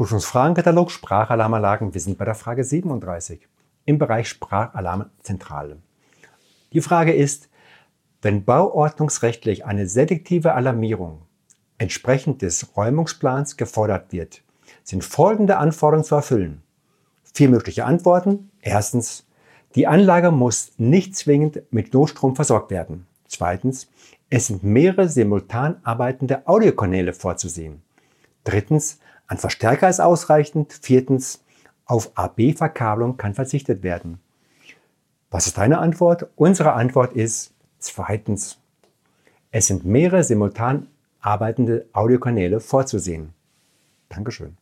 Prüfungsfragenkatalog Sprachalarmanlagen. Wir sind bei der Frage 37 im Bereich Sprachalarmzentrale. Die Frage ist, wenn bauordnungsrechtlich eine selektive Alarmierung entsprechend des Räumungsplans gefordert wird, sind folgende Anforderungen zu erfüllen. 4 mögliche Antworten. Erstens, die Anlage muss nicht zwingend mit Notstrom versorgt werden. Zweitens, es sind mehrere simultan arbeitende Audiokanäle vorzusehen. Drittens, ein Verstärker ist ausreichend. Viertens, auf AB-Verkabelung kann verzichtet werden. Was ist deine Antwort? Unsere Antwort ist zweitens. Es sind mehrere simultan arbeitende Audiokanäle vorzusehen. Dankeschön.